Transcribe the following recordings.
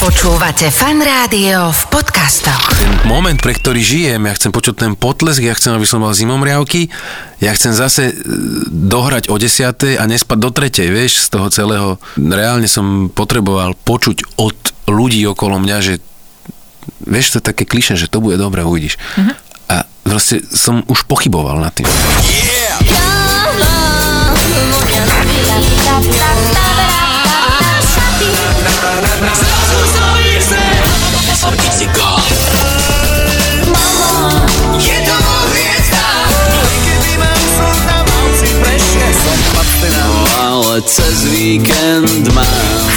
Počúvate Fun Rádio v podcastoch. Ten moment, pre ktorý žijem, ja chcem počuť ten potlesk, ja chcem, aby som mal zimomriavky, ja chcem zase dohrať o 10:00 a nespať do 3:00, vieš, z toho celého. Reálne som potreboval počuť od ľudí okolo mňa, že vieš, to je také klišé, že to bude dobré, uvidíš. Uh-huh. A proste som už pochyboval nad tým. Yeah!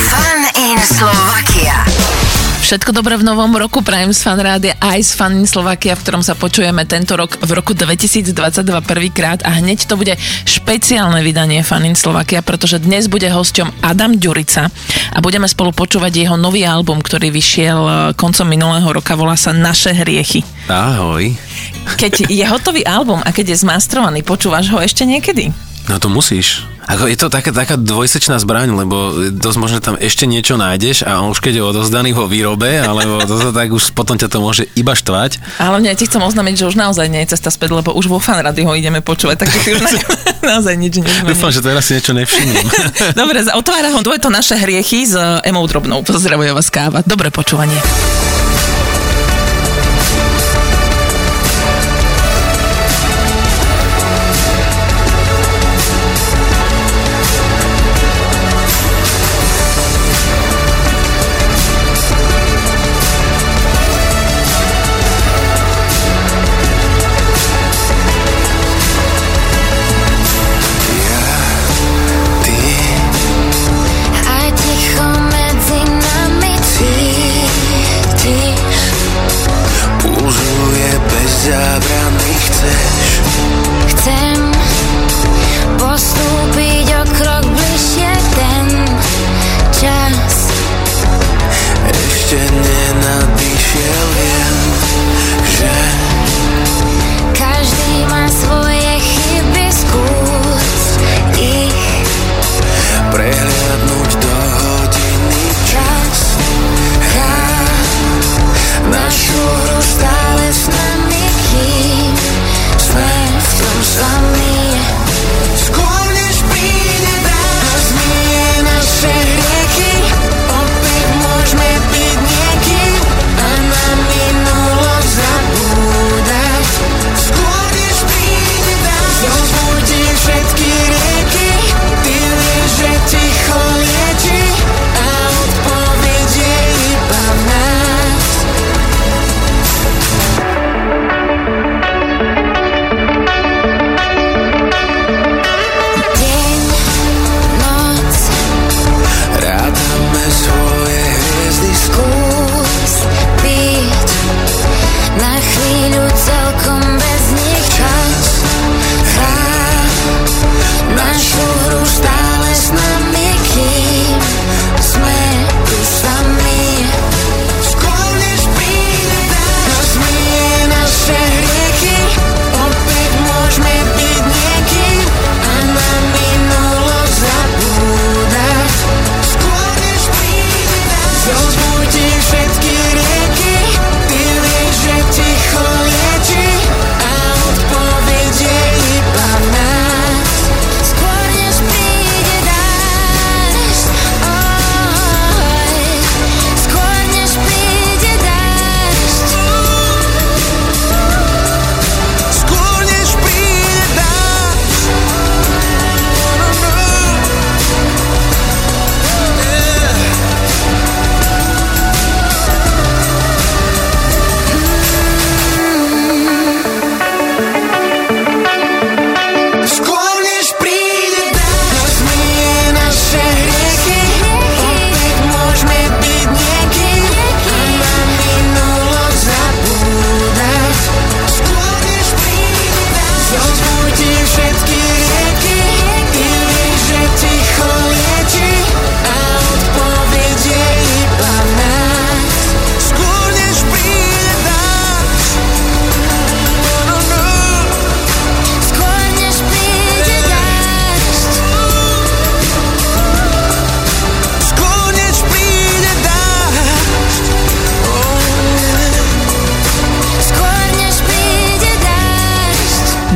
Fun in Slovakia. Všetko dobré v novom roku prajem z Fun Rádia aj z Fun in Slovakia, v ktorom sa počujeme tento rok v roku 2022 prvýkrát a hneď to bude špeciálne vydanie Fun in Slovakia, pretože dnes bude hosťom Adam Ďurica a budeme spolu počúvať jeho nový album, ktorý vyšiel koncom minulého roka, volá sa Naše hriechy. Ahoj. Keď je hotový album a keď je zmastrovaný, počúvaš ho ešte niekedy? No to musíš. Ako je to taká dvojsečná zbraň, lebo dosť možno tam ešte niečo nájdeš a už keď je odovzdaný vo výrobe, alebo to tak už potom ťa to môže iba štvať. Ale mňa ti chcem oznámiť, že už naozaj nie je cesta späť, lebo už vo Fun Rádiu ho ideme počúvať, takže ty už naozaj nič nezmeníš. Dúfam, že teraz si niečo nevšimnem. Dobre, otvára ho dvojto Naše hriechy s Emou Drobnou. Pozdravuje vás Káva. Dobré počúvanie.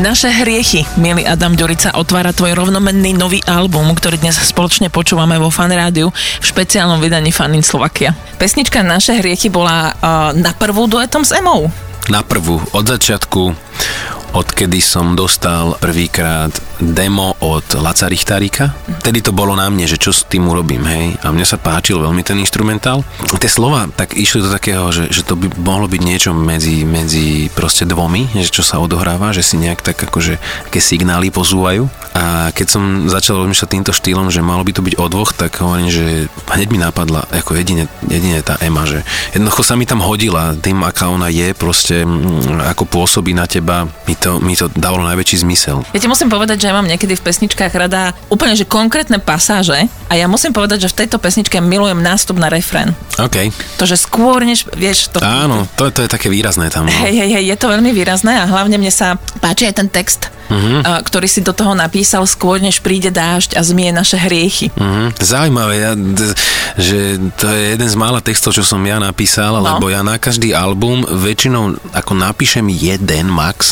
Naše hriechy, milý Adam Ďurica, otvára tvoj rovnomenný nový album, ktorý dnes spoločne počúvame vo Fun rádiu v špeciálnom vydaní Fun in Slovakia. Pesnička Naše hriechy bola naprvu duetom s Emou. Naprvu, od začiatku, odkedy som dostal prvýkrát demo od Laca Richtárika. Vtedy to bolo na mne, že čo s tým urobím, hej. A mne sa páčil veľmi ten inštrumentál. Tie slova tak išli do takého, že to by mohlo byť niečo medzi proste dvomi, že čo sa odohráva, že si nejak tak akože aké signály pozúvajú. A keď som začal rozmýšľať týmto štýlom, že malo by to byť o dvoch, tak hovorím, že hneď mi napadla ako jedine tá Ema, že jednoducho sa mi tam hodila tým, aká ona je, proste ako pôsobí na teba, mi to dalo najväčší zmysel. Ja ti musím povedať, že ja mám niekedy v pesničkách rada úplne že konkrétne pasáže a ja musím povedať, že v tejto pesničke milujem nástup na refrén. OK. To, že skôr než, vieš... To... Áno, to je také výrazné tam. No. Hej, je to veľmi výrazné a hlavne mne sa páči aj ten text, ktorý si do toho napísal skôr, než príde dážď a zmije naše hriechy. Zaujímavé, že to je jeden z mála textov, čo som ja napísal, lebo ja na každý album väčšinou ako napíšem jeden max,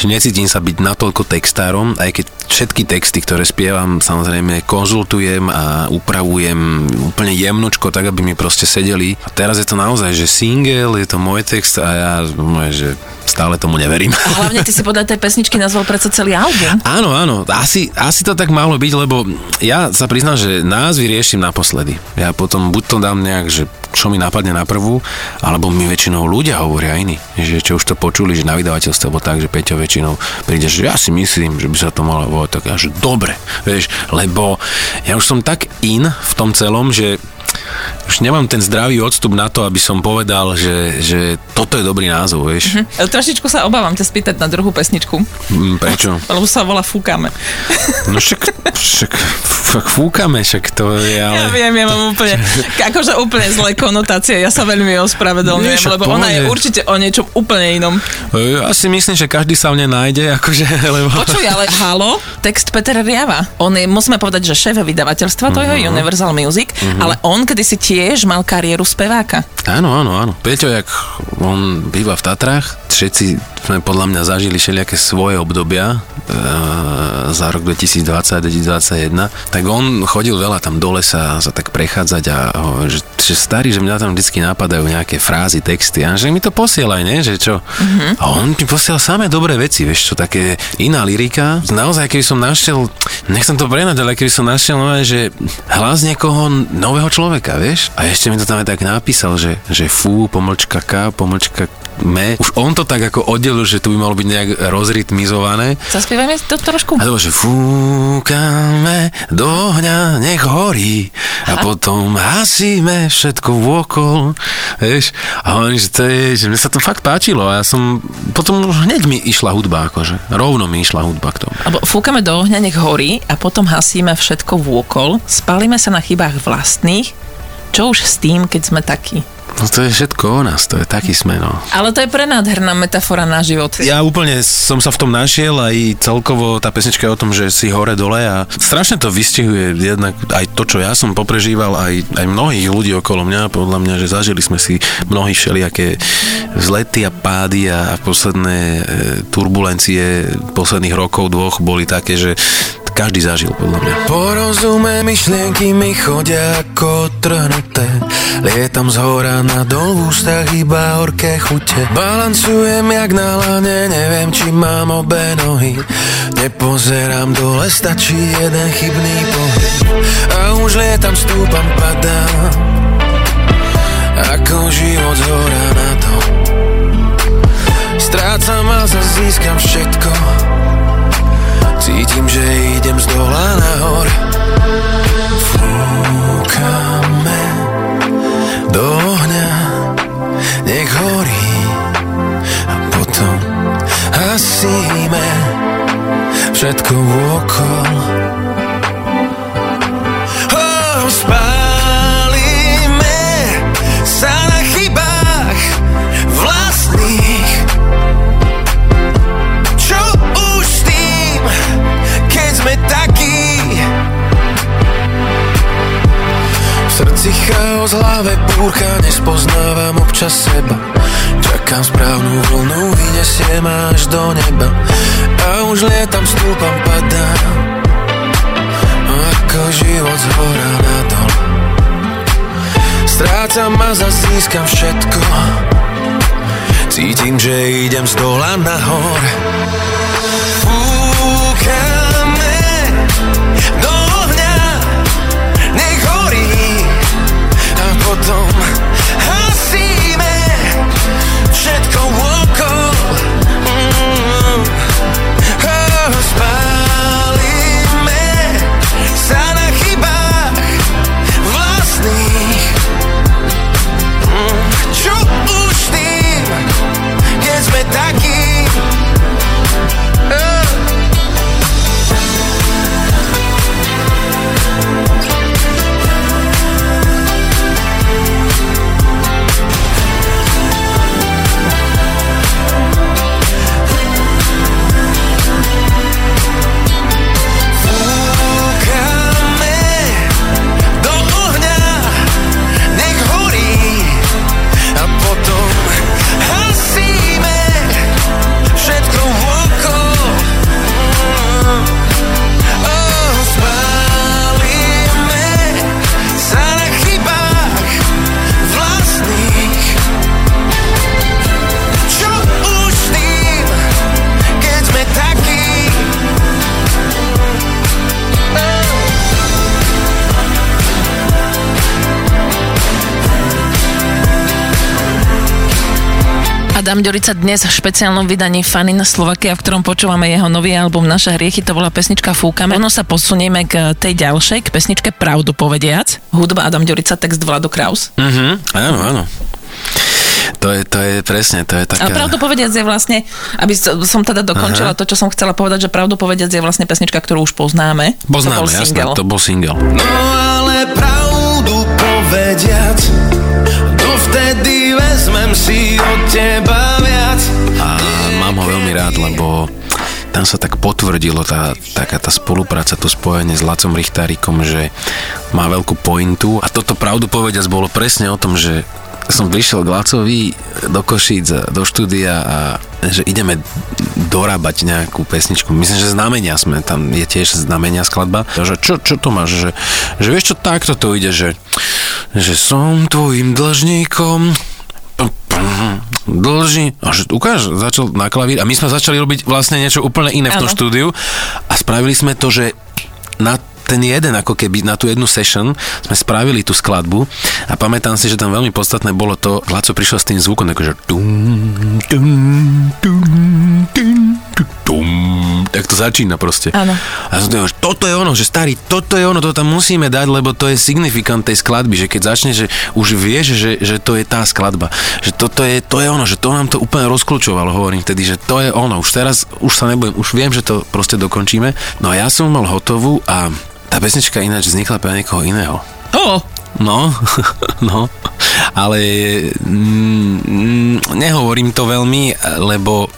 že necítim sa byť natoľko textárom, aj keď všetky texty, ktoré spievam, samozrejme konzultujem a upravujem úplne jemnočko, tak aby mi proste sedeli. A teraz je to naozaj, že single, je to môj text a ja že stále tomu neverím. A hlavne ty si podľa tej pesničky nazval predsa celý album. Áno, asi to tak malo byť, lebo ja sa priznám, že názvy riešim naposledy. Ja potom buď to dám nejak, že čo mi napadne na prvú, alebo mi väčšinou ľudia hovoria iní, že čo už to počuli, že na vydavateľstve, alebo tak, že Peťo väčšinou príde, že ja si myslím, že by sa to malo volať, tak ja, že dobre, vieš, lebo ja už som tak in v tom celom, že už nemám ten zdravý odstup na to, aby som povedal, že toto je dobrý názov, vieš. Trošičku sa obávam ťa spýtať na druhú pesničku. Prečo? Lebo sa volá Fúkame. No však Fúkame, však to je, ale... Ja mám úplne, akože úplne zlé konotácie, ja sa veľmi ospravedlňujem, lebo ona je určite o niečom úplne inom. Ja si myslím, že každý sa v nej nájde, akože, lebo... Počuj, ale halo, text Peter Riava. On je, musíme povedať, že šéf vydavateľstva, to je Universal Music, ale on kedysi tiež mal kariéru speváka. Áno. Peťo, jak on býva v Tatrách, všetci sme podľa mňa zažili všelijaké svoje obdobia za rok 2020-2021, tak on chodil veľa tam do lesa sa tak prechádzať a že starý, že mňa tam vždycky napadajú nejaké frázy, texty, a že mi to posielaj, ne, že čo? A on mi posielal samé dobré veci, vieš čo, také iná lyrika. Naozaj, keby som našiel, nechcem to prenať, ale keby som našiel nové, že hlas niekoho nového človeka, vieš? A ešte mi to tam aj tak napísal, že fú, ~k, me. Už on to tak ako oddelil, že tu by malo byť nejak rozrytmizované. Zaspievajme to trošku. A to bolo, že fúkame do ohňa, nech horí. A potom hasíme všetko vôkol. Vieš? A hovorím, že to je, že mne sa to fakt páčilo. A ja som, potom už hneď mi išla hudba, akože. Rovno mi išla hudba k tomu. Abo fúkame do ohňa, nech horí a potom hasíme všetko vôkol. Spálime sa na chybách vlastných. Čo už s tým, keď sme takí? No to je všetko o nás, to je taký sme, no. Ale to je prenádherná metafora na život. Ja úplne som sa v tom našiel a i celkovo tá pesnička je o tom, že si hore dole a strašne to vystihuje jednak aj to, čo ja som poprežíval, aj mnohých ľudí okolo mňa, podľa mňa, že zažili sme si mnohí všelijaké vzlety a pády a posledné turbulencie posledných rokov, dvoch boli také, že každý zažil, podľa mňa. Porozumé myšlienky mi chodia ako trhnuté. Lietam z hora na dol, v ústach iba horké chute. Balancujem jak na lane, neviem, či mám obe nohy. Nepozerám dole, stačí jeden chybný pohyb. A už lietam, stúpam, padám. Ako život z hora na dol. Strácam a získam všetko. Cítim, že idem z dola nahor. Fúkame do ohňa, nech horí. A potom hasíme všetko okolo. Spálime sa na chybách vlastných. Sme takí v srdci chaos, hlavu hlave búrka, nespoznávam občas seba. Čakám správnu vlnu, vyniesie ma až do neba. A už lietam, stúpam, padám, ako život z hora na dol. Strácam a získam všetko, cítim, že idem z dola nahor. Fúkame do ohňa, nech horí, a potom hasíme všetko okol. Spálime sa na chybách vlastných. Čo už tým, keď sme takí. Adam Ďurica dnes v špeciálnom vydaní Fun in Slovakia, v ktorom počúvame jeho nový album Naše hriechy, to bola pesnička Fúkame. Ono sa posunieme k tej ďalšej, k pesničke Pravdu povediac. Hudba Adam Ďurica, text Vlad Kraus. Áno, áno. To je presne, to je taká... Ale Pravdu povediac je vlastne, aby som teda dokončila to, čo som chcela povedať, že Pravdu povediac je vlastne pesnička, ktorú už poznáme. Poznáme, jasné, to bol single. No ale pravdu povediac, dovtedy vezmem si od teba viac. A mám ho veľmi rád, lebo tam sa tak potvrdilo taká tá spolupráca, to spojenie s Lacom Richtárikom, že má veľkú pointu. A toto Pravdu povediac bolo presne o tom, že som prišiel k Lacovi do Košíc, do štúdia a že ideme dorábať nejakú pesničku. Myslím, že Znamenia sme, tam je tiež Znamenia skladba. Že čo to máš? Že vieš čo, takto to ide, že som tvojim dlžníkom, dlží, a že ukáž, začal na klavír a my sme začali robiť vlastne niečo úplne iné v tom štúdiu a spravili sme to, že na ten jeden, ako keby na tú jednu session sme spravili tú skladbu a pamätám si, že tam veľmi podstatné bolo to, Laco prišiel s tým zvukom, takže tak to začína proste. Áno. A som toho, toto je ono, že starý, toto je ono, to tam musíme dať, lebo to je signifikant tej skladby, že keď začneš, že už vieš, že to je tá skladba, že to je ono, že to nám to úplne rozkľúčovalo, hovorím vtedy, že to je ono, už teraz, už sa nebojím, už viem, že to proste dokončíme. No a ja som mal hotovú a tá pesnička ináč vznikla pre niekoho iného. Oh. No, ale nehovorím to veľmi, lebo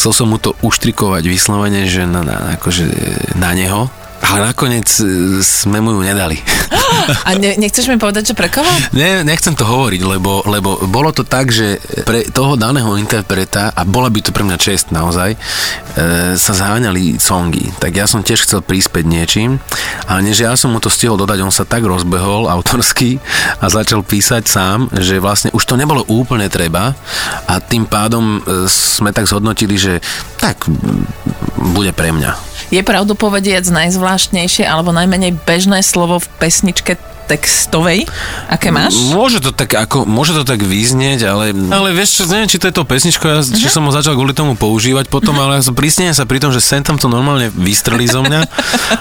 chcel som mu to uštrikovať vyslovene, že akože na neho, ale nakoniec sme mu ju nedali. A nechceš mi povedať, že pre koho? Ne, nechcem to hovoriť, lebo bolo to tak, že pre toho daného interpreta, a bola by to pre mňa čest naozaj, sa zháňali songy. Tak ja som tiež chcel prispäť niečím, ale než ja som mu to stihol dodať, on sa tak rozbehol autorský a začal písať sám, že vlastne už to nebolo úplne treba a tým pádom sme tak zhodnotili, že tak bude pre mňa. Je Pravdu povediac najzvláštnejšie alebo najmenej bežné slovo v pesničke textovej, aké máš? Môže to tak vyznieť, ale vieš, neviem, či to je to pesničko, či som ho začal kvôli tomu používať potom, ale prísnenie sa pri tom, že sem tam to normálne vystrelí zo mňa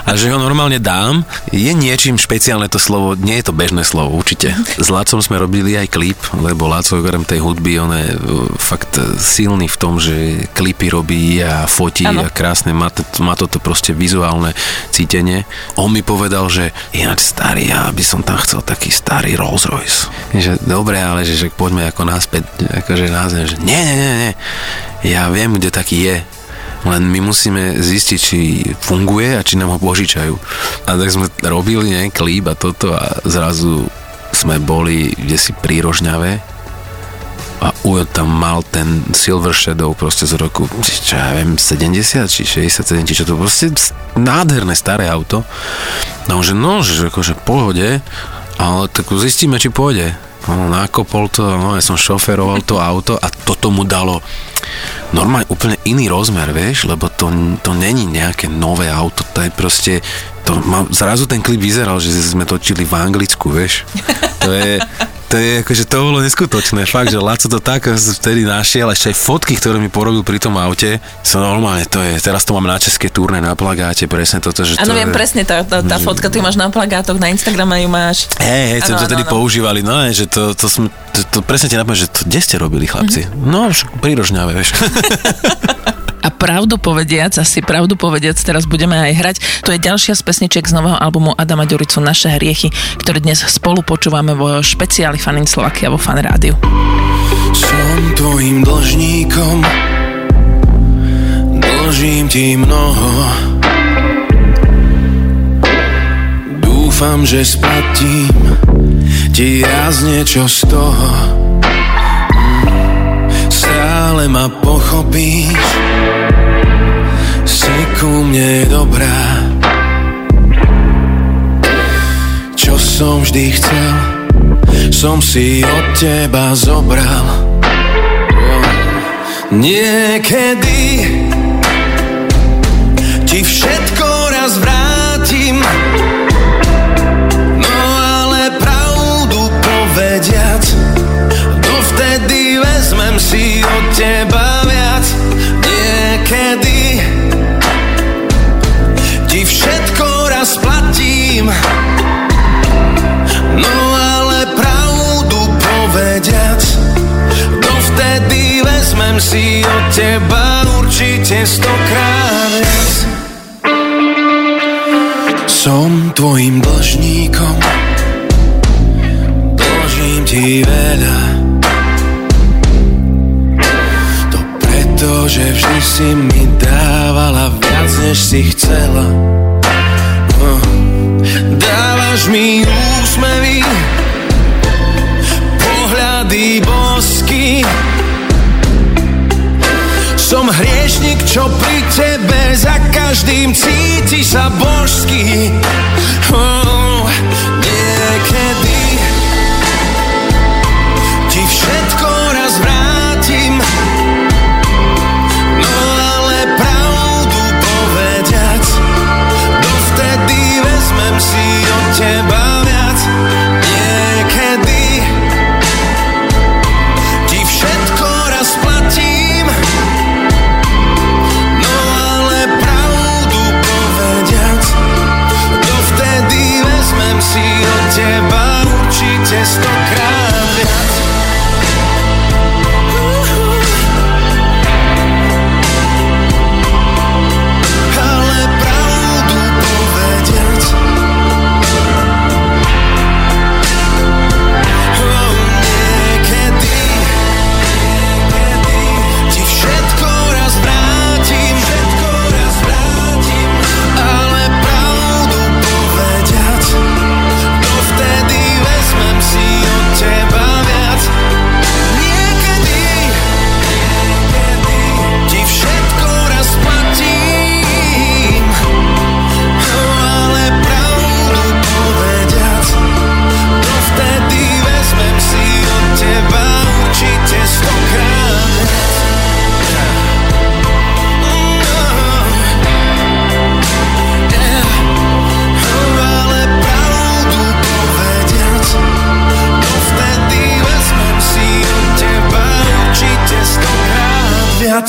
a že ho normálne dám. Je niečím špeciálne to slovo, nie je to bežné slovo, určite. S Lacom sme robili aj klip, lebo Laco okrem tej hudby, on je fakt silný v tom, že klipy robí a fotí a krásne, má toto proste vizuálne cítenie. On mi povedal, že ináč starý, ja by som tam chcel taký starý Rolls Royce. Že dobre, ale že poďme ako naspäť, akože názem, že nie. Ja viem, kde taký je. Len my musíme zistiť, či funguje a či nám ho požičajú. A tak sme robili klip a toto a zrazu sme boli kdesi pri Rožňave a Ujo tam mal ten Silver Shadow proste z roku, čo ja viem, 70 či 67, či čo to proste nádherné staré auto. No že akože pohode, ale tak zistíme, či pôjde. No, nakopol to, no ja som šoferoval to auto a toto mu dalo normálne úplne iný rozmer, vieš, lebo to není nejaké nové auto, to je proste, zrazu ten klip vyzeral, že sme točili v Anglicku, vieš, to je akože, to bolo neskutočné, fakt, že Laco to tak vtedy našiel, ešte aj fotky, ktoré mi porobil pri tom aute, sú normálne, to je, teraz to mám na české turné, na plagáte, presne toto, že ano, to viem, je, presne, tá fotka, ty máš na plagátoch, na Instagrame ju máš. Hej, sme to tedy používali, no je, že to presne ti napadne, že to, kde ste robili, chlapci? Mm-hmm. No, pri Rožňave, vieš. A pravdu povediac, teraz budeme aj hrať. To je ďalšia z pesničiek z nového albumu Adama Ďuricu Naše hriechy, ktoré dnes spolu počúvame vo špeciáli Fun in Slovakia vo Fun rádiu. Som tvojim dlžníkom, dlžím ti mnoho. Dúfam, že splatím ti raz niečo z toho. Stále ma pochopíš, si ku mne dobrá, čo som vždy chcel, som si od teba zobral. Niekedy ti všetko raz vrátim, no ale pravdu povediac, dovtedy vezmem si od teba viac. Niekedy ti všetko raz platím, no ale pravdu povediac, dovtedy vezmem si od teba určite 100-krát viac. Som tvojim dlžníkom, dlžím ti veľa, to preto, že vždy si mi dávala veľa, než si chcela. Dávaš mi úsmevy, pohľady bosky. Som hriešnik, čo pri tebe za každým cíti sa božský. Niekedy ti všetko raz vrátim, si od teba viac. Niekedy ti všetko raz platím, no ale pravdu povediac, dovtedy vezmem si od teba určite 100-krát viac.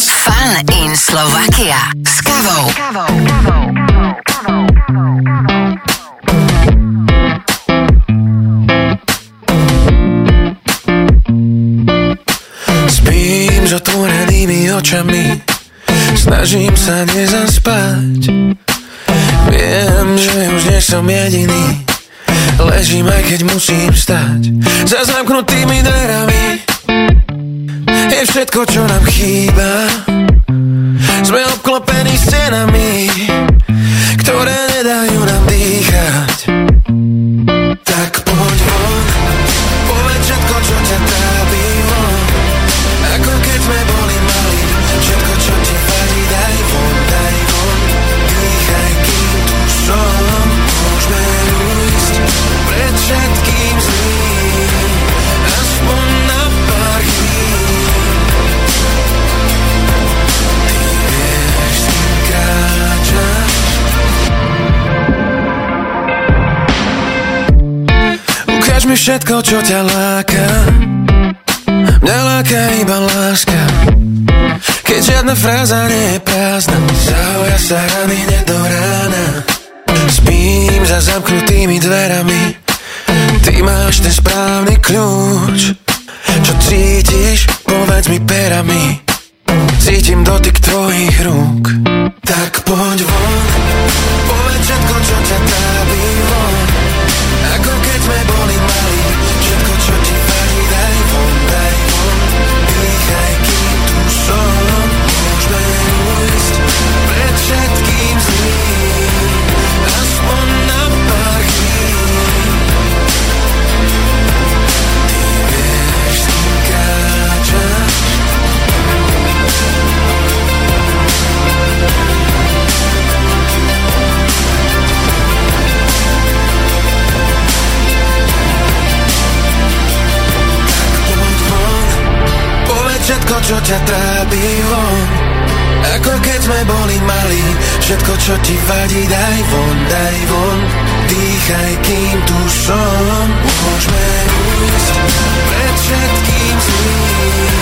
Fun in Slovakia s Kavou. Spím s otvorenými očami, snažím sa nezaspať. Viem, že už nie som jediný, ležím aj keď musím stať. Za zamknutými dverami je všetko, čo nám chýba. Sme obklopení scénami, ktoré nedajú nám dýchať. Tak poď von. Všetko, čo ťa láka, mňa láka iba láska. Keď žiadna fráza nie je prázdna, zahoja sa rany hneď do rána. Spím za zamknutými dverami, ty máš ten správny kľúč. Čo cítiš, povedz mi perami, cítim dotyk tvojich rúk. Tak poď von, povedz všetko, čo ťa trápi von. Ako keď sme boli mali, všetko, čo ti vadí, daj von, dýchaj, kým tu som. Môžeme ujsť pred všetkým zlým, aspoň na pár chvíľ. Ty vieš, s tým kráčaš. Všetko, čo ťa trápi von, ako keď sme boli malí. Všetko, čo ti vadí, daj von, dýchaj, kým tu som. Môžeme ujsť pred všetkým zlým,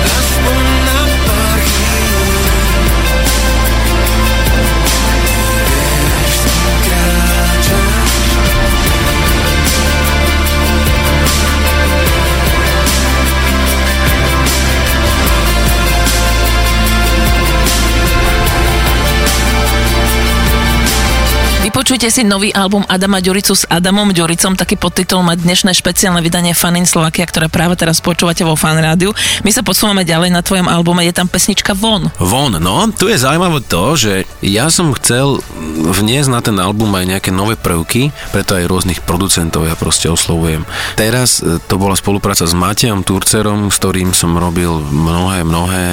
aspoň na pár chvíľ. Vieš, s tým kráčaš. Vypočujte si nový album Adama Ďuricu s Adamom Ďuricom, taký podtitul má dnešné špeciálne vydanie Fun in Slovakia, ktoré práve teraz počúvate vo Fun rádiu. My sa posúvame ďalej na tvojom albume, je tam pesnička Von. Von, no, tu je zaujímavé to, že ja som chcel vniesť na ten album aj nejaké nové prvky, preto aj rôznych producentov ja proste oslovujem. Teraz to bola spolupráca s Matejom Turcerom, s ktorým som robil mnohé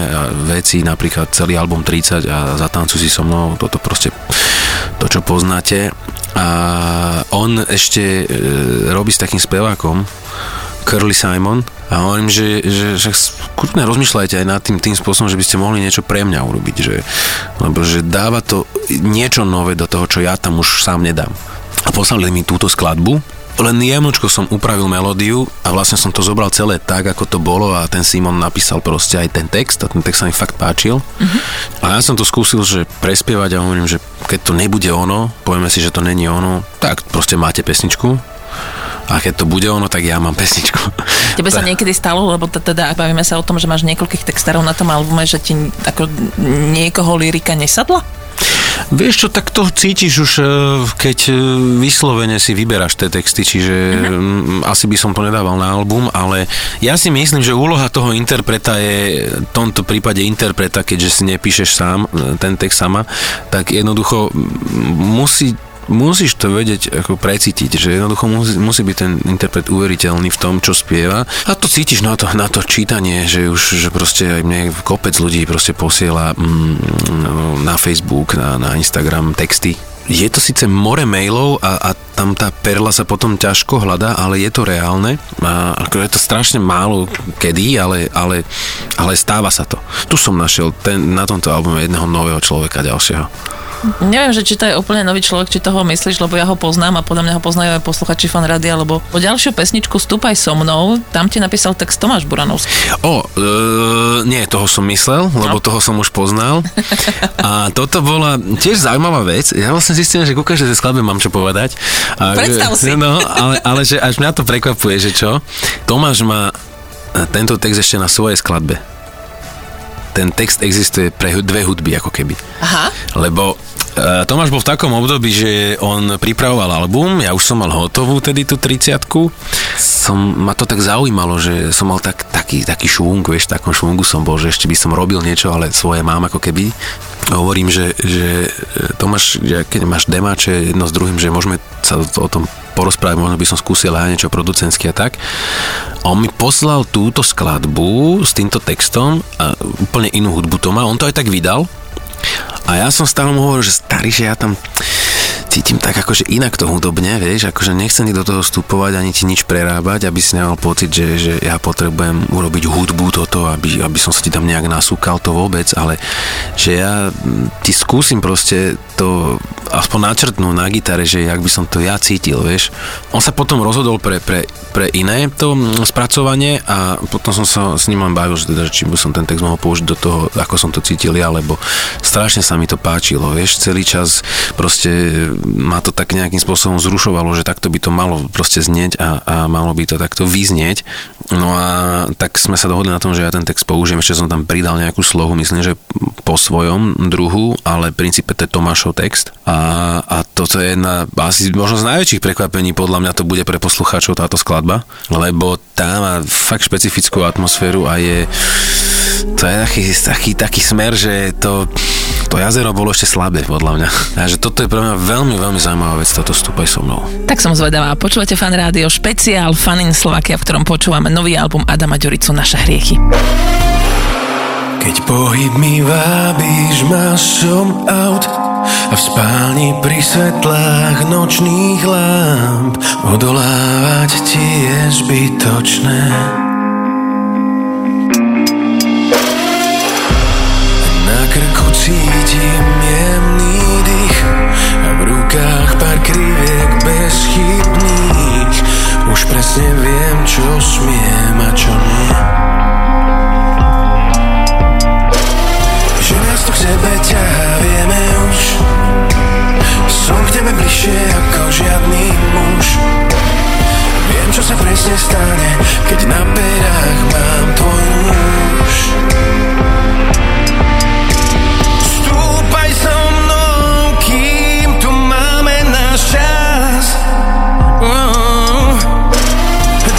veci, napríklad celý album 30 a Zatancuj si so mnou, toto proste to, čo poznáte. A on ešte robí s takým spevákom Curly Simon a hovorím, že skutne rozmýšľajte aj nad tým spôsobom, že by ste mohli niečo pre mňa urobiť, že, lebo že dáva to niečo nové do toho, čo ja tam už sám nedám. A poslali mi túto skladbu, len jemnočko som upravil melódiu a vlastne som to zobral celé tak, ako to bolo a ten Simon napísal proste aj ten text a ten text sa mi fakt páčil. Uh-huh. A ja som to skúsil, že prespievať a hovorím, že keď to nebude ono, povieme si, že to není ono, tak proste máte pesničku a keď to bude ono, tak ja mám pesničku. Tebe sa niekedy stalo, lebo teda bavíme sa o tom, že máš niekoľkých textárov na tom albume, že ti ako niekoho lyrika nesadla? Vieš čo, tak to cítiš už, keď vyslovene si vyberáš tie texty, čiže asi by som to nedával na album, ale ja si myslím, že úloha toho interpreta je, v tomto prípade interpreta, keďže si nepíšeš sám, ten text sama, tak jednoducho musíš to vedieť, ako precítiť, že jednoducho musí byť ten interpret uveriteľný v tom, čo spieva. A to cítiš na to čítanie, že už že proste aj mne kopec ľudí proste posiela na Facebook, na Instagram texty. Je to síce more mailov a tam tá perla sa potom ťažko hľadá, ale je to reálne. A je to strašne málo kedy, ale stáva sa to. Tu som našiel na tomto albume jedného nového človeka ďalšieho. Neviem, že či to je úplne nový človek, či toho myslíš, lebo ja ho poznám a podľa mňa ho poznajú aj posluchači Fun rádia, lebo po ďalšiu pesničku Stúpaj so mnou, tam ti napísal text Tomáš Buranovský. Nie, toho som myslel, lebo toho som už poznal. A toto bola tiež zaujímavá vec. Ja vlastne zistím, že ku každej skladbe mám čo povedať. Predstav si. No, ale že až mňa to prekvapuje, že čo? Tomáš má tento text ešte na svojej skladbe. Ten text existuje pre dve hudby, ako keby. Aha. Lebo Tomáš bol v takom období, že on pripravoval album, ja už som mal hotovú tedy tú 30-ku. Ma to tak zaujímalo, že som mal taký švung, vieš, v takom švungu som bol, že ešte by som robil niečo, ale svoje mám ako keby. Hovorím, že Tomáš, keď máš demáče jedno s druhým, že môžeme sa o tom porozprávať, možno by som skúsil aj niečo producentské a tak. On mi poslal túto skladbu s týmto textom a úplne inú hudbu to má, on to aj tak vydal. A ja som stále mu hovoril, že starý, že ja tam cítim tak akože inak to hudobne, vieš, akože nechcem ti do toho vstupovať ani ti nič prerábať, aby si nemal pocit, že ja potrebujem urobiť hudbu toto, aby som sa ti tam nejak nasúkal, to vôbec, ale že ja ti skúsim proste to aspoň načrtnúť na gitare, že jak by som to ja cítil, vieš. On sa potom rozhodol pre iné to spracovanie a potom som sa s ním len bavil, že teda, či by som ten text mohol použiť do toho, ako som to cítil ja, lebo strašne sa mi to páčilo, vieš, celý čas proste ma to tak nejakým spôsobom zrušovalo, že takto by to malo proste znieť a malo by to takto vyznieť. No a tak sme sa dohodli na tom, že ja ten text použijem, ešte som tam pridal nejakú slohu, myslím, že po svojom druhu, ale v princípe to je Tomášov text a toto je jedna asi možno z najväčších prekvapení, podľa mňa to bude pre poslucháčov táto skladba, lebo tá má fakt špecifickú atmosféru a je to je taký smer, že to jazero bolo ešte slabé, podľa mňa. Takže toto je pre mňa veľmi, veľmi zaujímavá vec, toto Vstúpaj so mnou. Tak som zvedavá. Počúvate Fan Rádio, špeciál Fun in Slovakia, v ktorom počúvame nový album Adama Ďuricu Naše hriechy. Keď pohyb mi vábiš, máš som aut a v spálni pri svetlách nočných lámp odolávať ti je zbytočné. Krku cítim jemný dých a v rukách pár kriviek bezchybných. Už presne viem, čo smiem a čo nie. Že nás to k sebe ťahá, vieme už. Som k tebe bližšie ako žiadny muž. Viem, čo sa presne stane, keď na perách mám tvoj muž.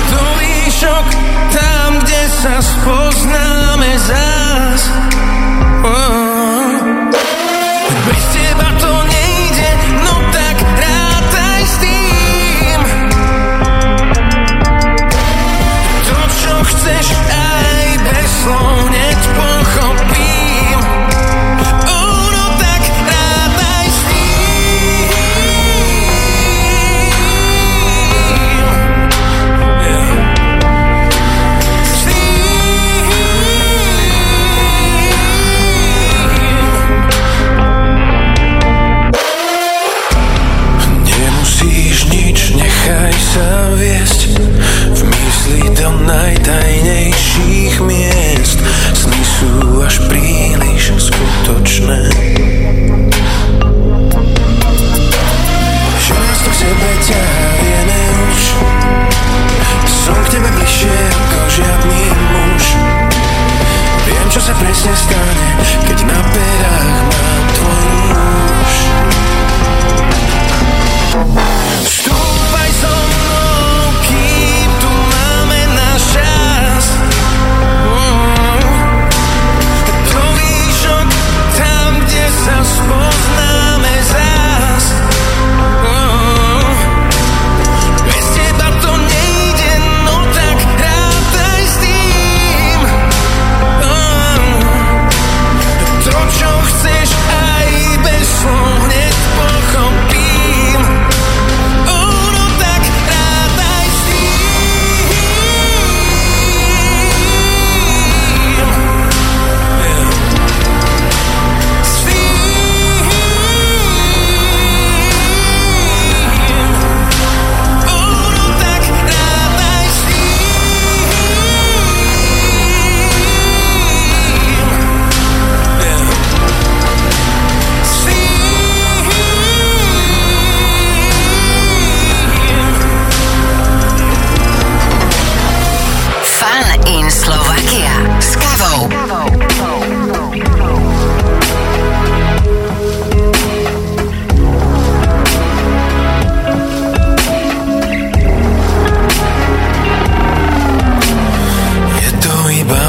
Do výšok, tam, kde sa spoznáme zás. Bez teba to nejde, no tak rátaj s tým. To, čo chceš, aj bez slov hneď pochopím. Nechaj sa viesť v mysli do najtajnejších miest. Sny sú až príliš skutočné. Že nás to k sebe ťahá, vieme už. Som k tebe bližšie ako žiadny muž. Viem, čo sa presne stane, keď na perách mám tvoj muž. Vstúpaj so mnou, kým tu máme náš čas. Do výšok, tam, kde sa spoznáme zás. Bez teba to nejde, no tak rátaj s tým. To, čo chceš, aj bez slov hneď pochopím.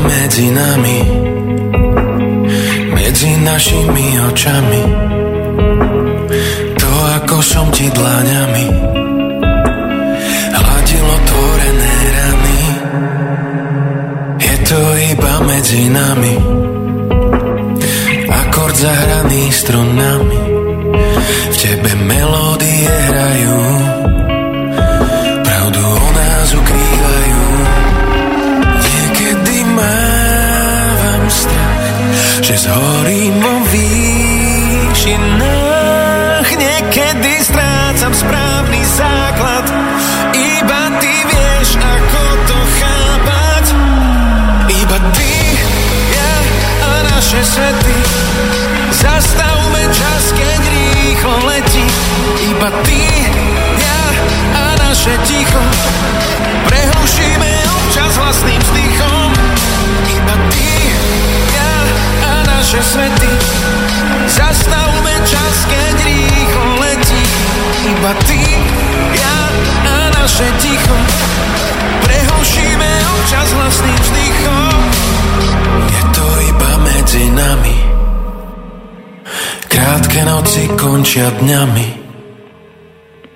Medzi nami, medzi našimi očami, to ako som ti dlaňami hladil otvorené rany. Je to iba medzi nami, akord zahraný strunami, v tebe melódie hrajú, pravdu o nás ukrývajú. Niekedy mávam strach, že zhorím vo výšinách, niekedy strácam správny základ, iba ty vieš, ako to chápať. Iba ty, ja a naše svety. Zastavme čas, keď rýchlo letí. Iba ty, ja a naše ticho. Prehlušíme občas vlastným vzdychom. Iba ty, ja a naše svety. Zastavme čas, keď rýchlo letí. Iba ty, ja a naše ticho. Prehlušíme občas vlastným vzdychom. Je to iba medzi nami. Krátke noci končia dňami.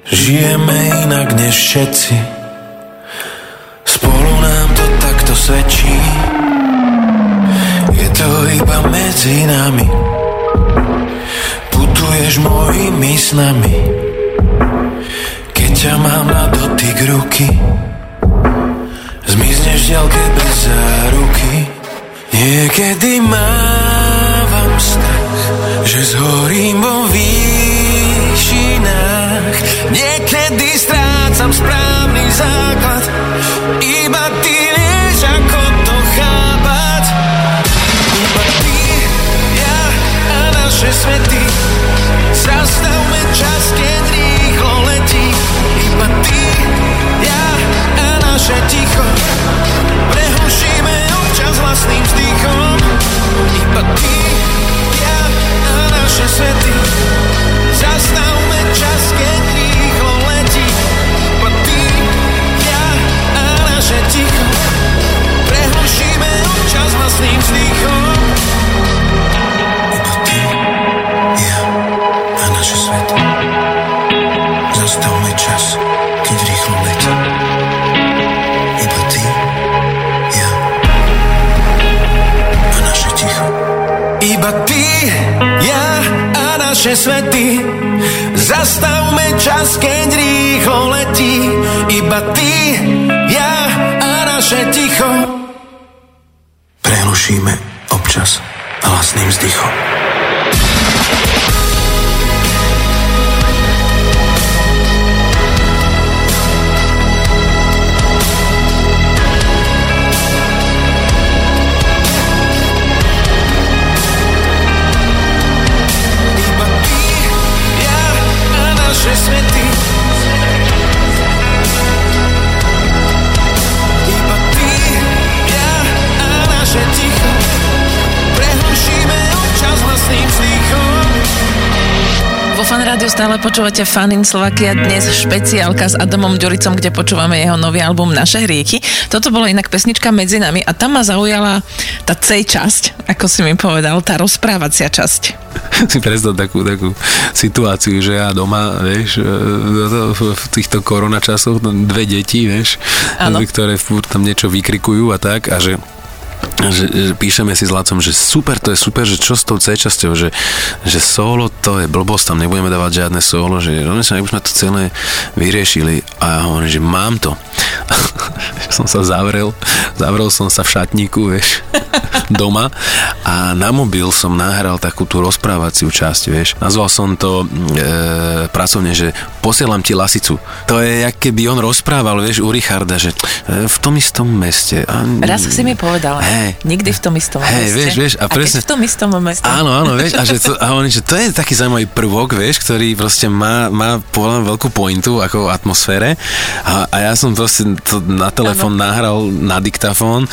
Žijeme inak než všetci. Spolu nám to takto svedčí. Je to iba medzi nami. Putuješ mojimi snami. Keď ťa mám na dotyk ruky, zmizneš ďalke bez záruky. Niekedy mávam strach, že zhorím vo výšinách, niekedy strácam správny základ, iba ty vieš, ako to chápať. Iba ty, ja a naše svety. Zastavme čas, keď rýchlo letí. Iba ty, ja a naše ticho. Prehlušíme občas vlastným vzdychom. Iba ty, naše svety. Zastavme čas, keď rýchlo letí. Iba ty, ja a naše ticho. Prehlušíme občas vlastným vzdychom. Iba ty, ja a naše svety. Zastavme čas, keď rýchlo letí. Iba ty, ja a naše ticho. Iba ty, ja a naše svety. Zastavme čas, keď rýchlo letí. Iba ty, ja a naše ticho. Prerušíme občas vlastným vzdychom. Stále počúvate Fun in Slovakia, dnes špeciálka s Adamom Ďuricom, kde počúvame jeho nový album Naše hriechy. Toto bola inak pesnička Medzi nami a tam ma zaujala tá C časť, ako si mi povedal, tá rozprávacia časť. Si predstav takú situáciu, že ja doma, vieš, v týchto koronačasoch, dve deti, vieš, ano, ktoré tam niečo vykrikujú a tak, a že píšeme si s Lacom, že super, to je super, že čo s tou C časťou, že solo to je blbosť, tam nebudeme dávať žiadne solo, že rovnečne sme to celé vyriešili a ja hovorím, že mám to. Som sa zavrel som sa v šatníku, vieš, doma a na mobil som nahral takú tú rozprávaciu časť, vieš. Nazval som to pracovne, že posielam ti lasicu. To je, jak keby on rozprával, vieš, u Richarda, že v tom istom meste. A raz si mi povedal, hej, nikdy v tom istom meste. Hej, vieš, a presne, keď v tom istom meste. Áno, vieš, a to je taký zaujímavý prvok, vieš, ktorý proste má veľkú pointu, ako v atmosfére a ja som to na telefón nahral na diktafón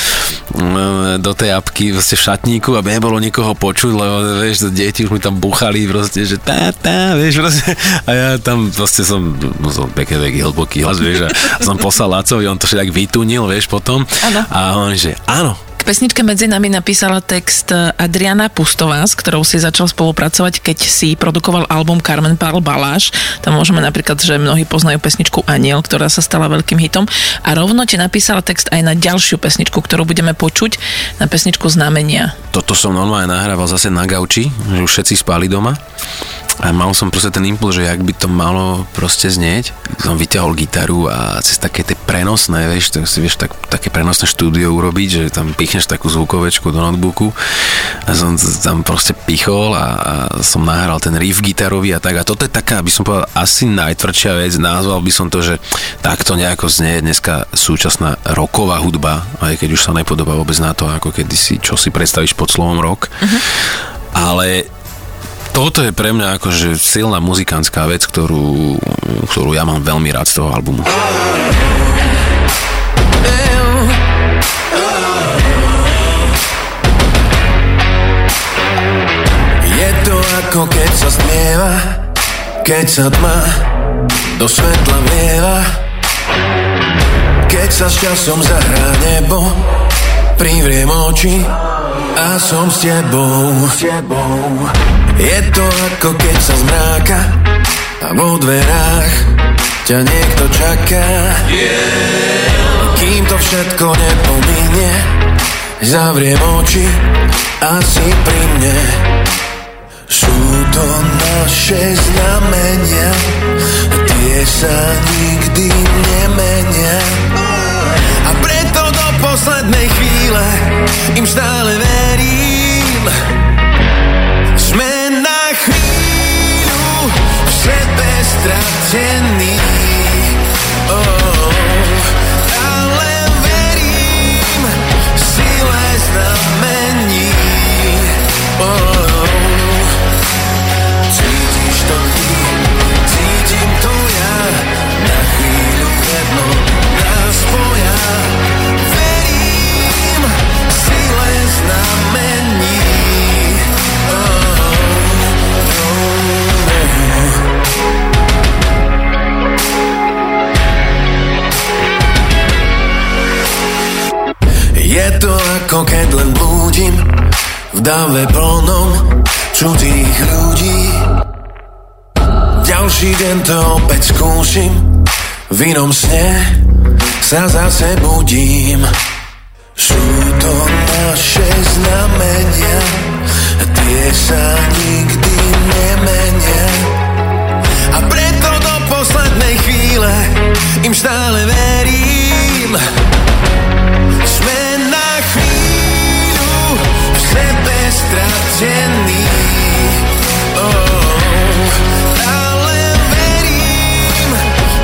do tej apky v šatníku, aby nebolo nikoho počuť, lebo vieš, deti už mi tam buchali proste, že tá, vieš, proste a ja tam proste som pekne hlboký hlas, vieš, a som poslal Lacovi, on to všetko vytunil, vieš, potom ano. A on, že áno. V pesničke Medzi nami napísala text Adriána Pustová, s ktorou si začal spolupracovať, keď si produkoval album Carmen Pál Baláš. Tam môžeme napríklad, že mnohí poznajú pesničku Aniel, ktorá sa stala veľkým hitom. A rovno ti napísala text aj na ďalšiu pesničku, ktorú budeme počuť, na pesničku Znamenia. Toto som normálne nahrával zase na gauči, že už všetci spali doma. A mal som proste ten impuls, že jak by to malo proste znieť. Som vyťahol gitaru a cez také tie prenosné, vieš, to si vieš také prenosné štúdio urobiť, že tam pichneš takú zvukovečku do notebooku a som tam proste pichol a som nahral ten riff gitarový a tak. A toto je taká, by som povedal, asi najtvrdšia vec. Nazval by som to, že takto nejako znie dneska súčasná rocková hudba, aj keď už sa nepodobá vôbec na to, ako kedysi, čo si predstavíš pod slovom rock. Uh-huh. Ale toto je pre mňa akože silná muzikantská vec, ktorú ja mám veľmi rád z toho albumu. Je to ako keď sa smieva, keď sa tma do svetla vlieva, keď sa s časom zahrá nebo, privriem oči a som s tebou, s tebou. Je to ako keď sa zmráka a vo dverách ťa niekto čaká, yeah. Kým to všetko nepominie, zavriem oči a si pri mne. Sú to naše znamenia, tie sa nikdy nemenia. A preto do poslednej chvíle im stále verím. Sebe stratený, oh, ale verím sile znamení, oh. Cítiš to ty, cítim to ja, na chvíľu jedno nás spoja. Verím sile znamení, oh, oh. Je to ako keď len blúdim v dáve plnom čudých ľudí. Ďalší deň to opäť skúšim, v inom sne sa zase budím. Sú to naše znamenia, tie sa nikdy nemenia. A preto do poslednej chvíle im stále verím. Sme na chvíľu v sebe stratení, oh, ale verím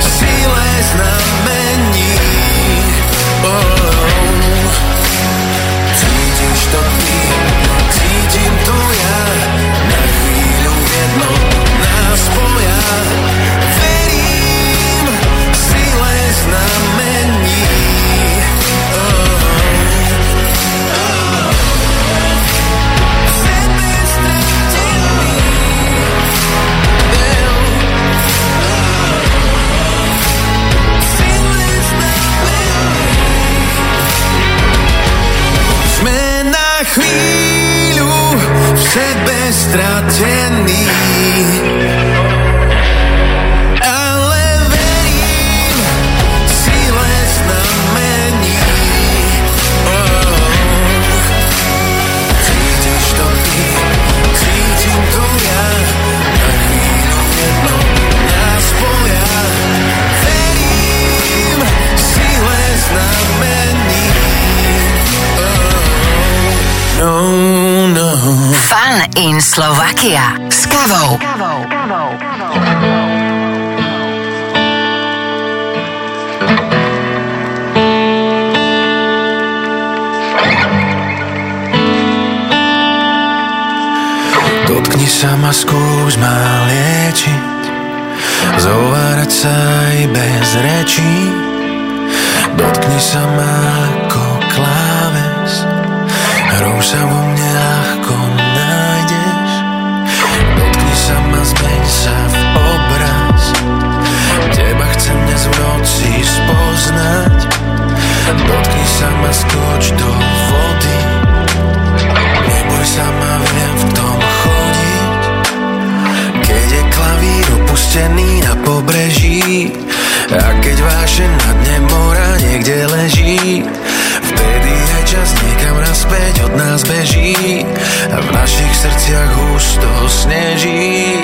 sile znamení, oh. Cítiš to ty, cítim to ja, na chvíľu jedno nás spoja. Verím sile znamení. Chvíľu v sebe stratený, ale verím sile znamení, oh. Cítiš to ty, cítim to ja, na chvíľu jedno nás spoja. Verím sile znamení, oh. No, no. Fun in Slovakia s Kavou. Dotkni sa ma, skús ma liečiť, zhovárať sa aj bez rečí. Dotkni sa ma ako kláves, hrou sa vo mne ľahko nájdeš. Dotkni sa ma, zmeň sa v obraz, teba chcem dnes v noci spoznať. Dotkni sa ma, skoč do vody, neboj sa ma, viem v tom chodiť. Keď je klavír opustený na pobreží a keď vášeň na dne mora niekde leží, vtedy je čas niekam naspäť od nás beží a v našich srdciach husto sneží.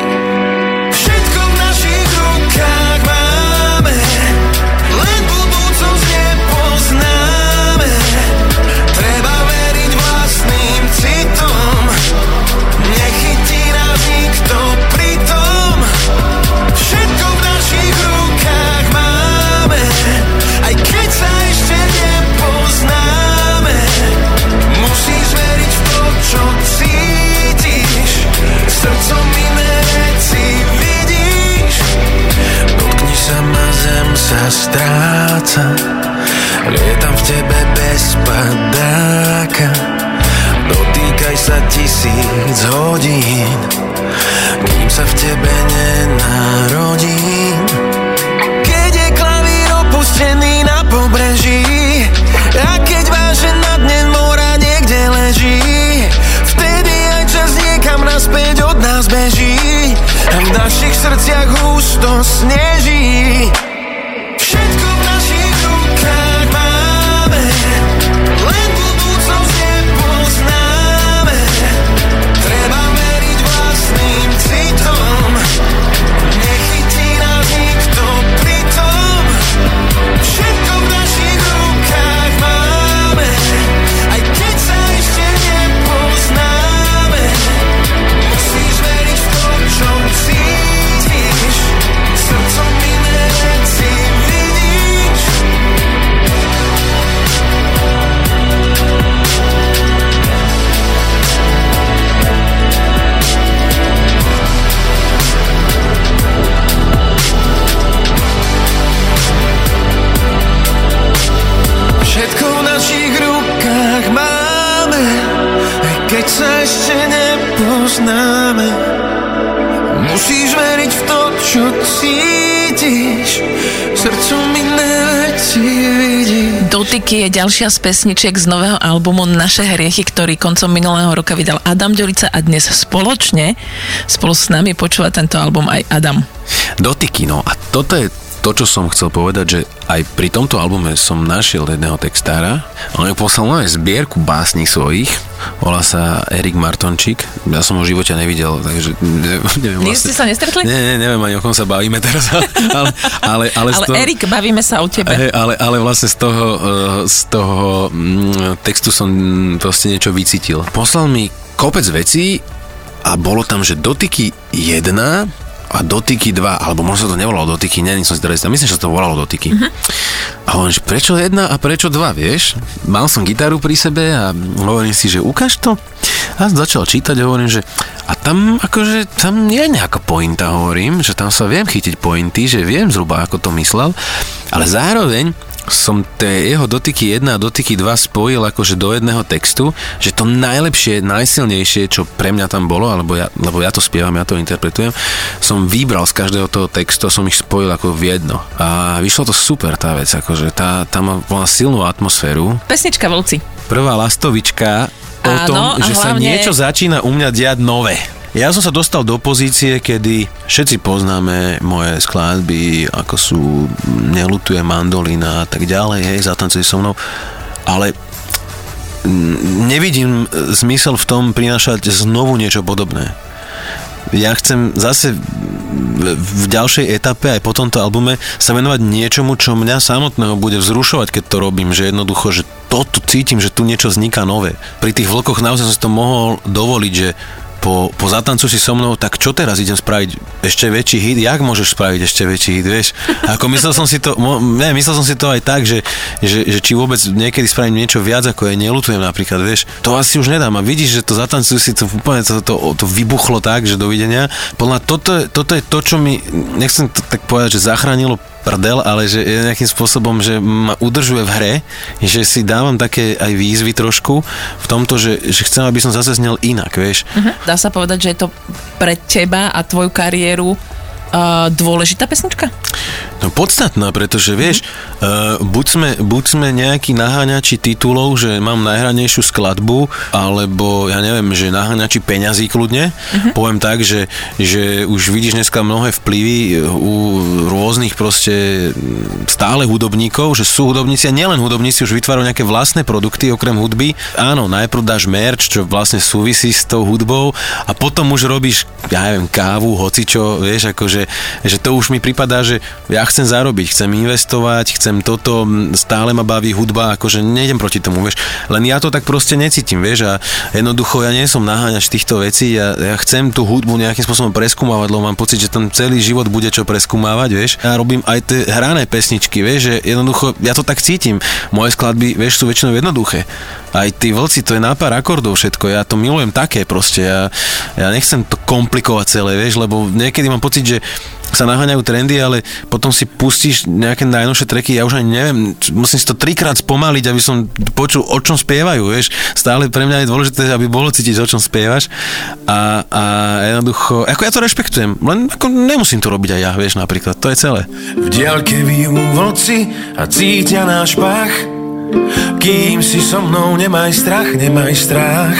tisíc hodín, kým sa v tebe nenarodím. Keď je klavír opustený na pobreží a keď vášeň na dne mora niekde leží, vtedy aj čas niekam naspäť od nás beží a v našich srdciach husto sneží. Všetko v našich rukách máme, len budúcnosť nepoznáme. Treba veriť vlastným citom, nechytí nás nikto pritom. Všetko v našich rukách máme, aj keď sa ešte nepoznáme. Musíš veriť v to, čo cítiš, srdcom iné veci. Všetko v našich rukách máme, aj keď sa ešte nepoznáme. Musíš veriť v to, čo cítiš, srdcom iné veci vidíš. Dotiky je ďalšia z pesničiek z nového albumu Naše hriechy, ktorý koncom minulého roka vydal Adam Ďurica a dnes spolu s nami počúva tento album aj Adam. Dotiky, no a toto je to, čo som chcel povedať, že aj pri tomto albume som našiel jedného textára. On mi poslal aj zbierku básní svojich. Volá sa Erik Martončík. Ja som ho v živote nevidel, takže neviem vlastne. Ste sa nestretli? Nie, neviem ani o kom sa bavíme teraz. Ale Erik, bavíme sa o tebe. Ale vlastne z toho textu som proste niečo vycítil. Poslal mi kopec vecí a bolo tam, že Dotiky 1 a Dotiky 2, alebo možno sa to nevolalo Dotiky, neviem, som si teraz istý, myslím, že sa to volalo Dotiky. Uh-huh. A hovorím, že prečo 1 a prečo 2, vieš? Mal som gitaru pri sebe a hovorím si, že ukáž to. A začal čítať, hovorím, že a tam akože, tam je nejaká pointa, hovorím, že tam sa viem chytiť pointy, že viem zhruba, ako to myslel, ale zároveň som tie jeho Dotiky 1 a Dotiky 2 spojil akože do jedného textu, že to najlepšie, najsilnejšie, čo pre mňa tam bolo, lebo ja to spievam, ja to interpretujem, som vybral z každého toho textu, som ich spojil ako v jedno. A vyšlo to super tá vec, akože tá má silnú atmosféru. Pesnička Vlci. Prvá lastovička o tom, že hlavne sa niečo začína u mňa diať nové. Ja som sa dostal do pozície, kedy všetci poznáme moje skladby, ako sú Neľutuje, Mandolina a tak ďalej, hej, Zatancuj so mnou, ale nevidím zmysel v tom prinášať znovu niečo podobné. Ja chcem zase v ďalšej etape aj po tomto albume sa venovať niečomu, čo mňa samotného bude vzrušovať, keď to robím, že jednoducho, že toto cítim, že tu niečo vzniká nové. Pri tých Vlkoch naozaj som si to mohol dovoliť, že po Zatancu si so mnou, tak čo teraz idem spraviť ešte väčší hit? Jak môžeš spraviť ešte väčší hit, vieš? Ako myslel som si to aj tak, že či vôbec niekedy spravím niečo viac, ako ja Neľutujem napríklad, vieš? To asi už nedám a vidíš, že to Zatancu si to úplne to vybuchlo tak, že dovidenia. Podľa toto je to, čo mi, nechcem to tak povedať, že zachránilo prdel, ale že je nejakým spôsobom, že ma udržuje v hre, že si dávam také aj výzvy trošku v tomto, že chcem, aby som zase znel inak, vieš. Uh-huh. Dá sa povedať, že je to pre teba a tvoju kariéru dôležitá pesnička? No podstatná, pretože vieš, buď sme nejakí naháňači titulov, že mám najhranejšiu skladbu, alebo ja neviem, že naháňači peňazí kľudne. Uh-huh. Poviem tak, že už vidíš dneska mnohé vplyvy u rôznych proste stále hudobníkov, že sú hudobníci a nielen hudobníci, už vytvárajú nejaké vlastné produkty okrem hudby. Áno, najprv dáš merch, čo vlastne súvisí s tou hudbou a potom už robíš, ja neviem, kávu, hocičo, vieš, akože že to už mi pripadá, že ja chcem zarobiť, chcem investovať, chcem toto, stále ma baví hudba, akože nejdem proti tomu, vieš, len ja to tak proste necítim, vieš, a jednoducho ja nie som naháňač týchto vecí, ja chcem tú hudbu nejakým spôsobom preskúmavať, lebo mám pocit, že tam celý život bude čo preskúmavať, vieš, ja robím aj tie hrané pesničky, vieš, že jednoducho ja to tak cítim, moje skladby, vieš, sú väčšinou jednoduché, Aj tí Vlci, to je na pár akordov všetko, ja to milujem také proste, ja nechcem to komplikovať celé, vieš, lebo niekedy mám pocit, že sa naháňajú trendy, ale potom si pustíš nejaké najnovšie tracky, ja už ani neviem, musím si to trikrát spomaliť, aby som počul, o čom spievajú, vieš, stále pre mňa je dôležité, aby bolo cítiť, o čom spievaš a jednoducho, ako ja to rešpektujem, len ako nemusím to robiť aj ja, vieš, napríklad, to je celé. V diaľke výjmu vlci a cítia náš pach. Kým si so mnou, nemaj strach,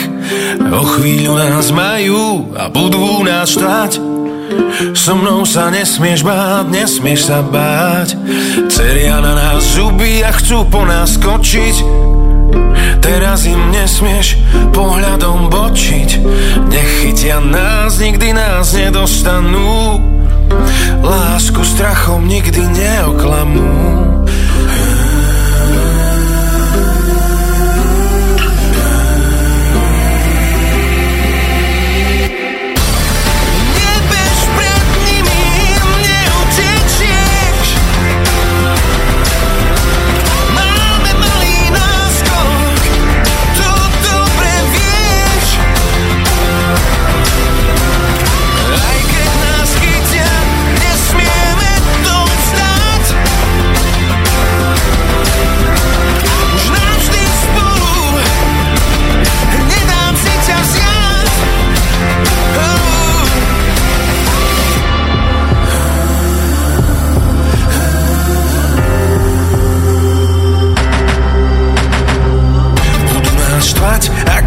o chvíľu nás majú a budú nás štvať. So mnou sa nesmieš sa báť. Ceria na nás zuby a chcú po nás skočiť. Teraz im nesmieš pohľadom bočiť. Nechytia nás, nikdy nás nedostanú. Lásku strachom nikdy neoklamú.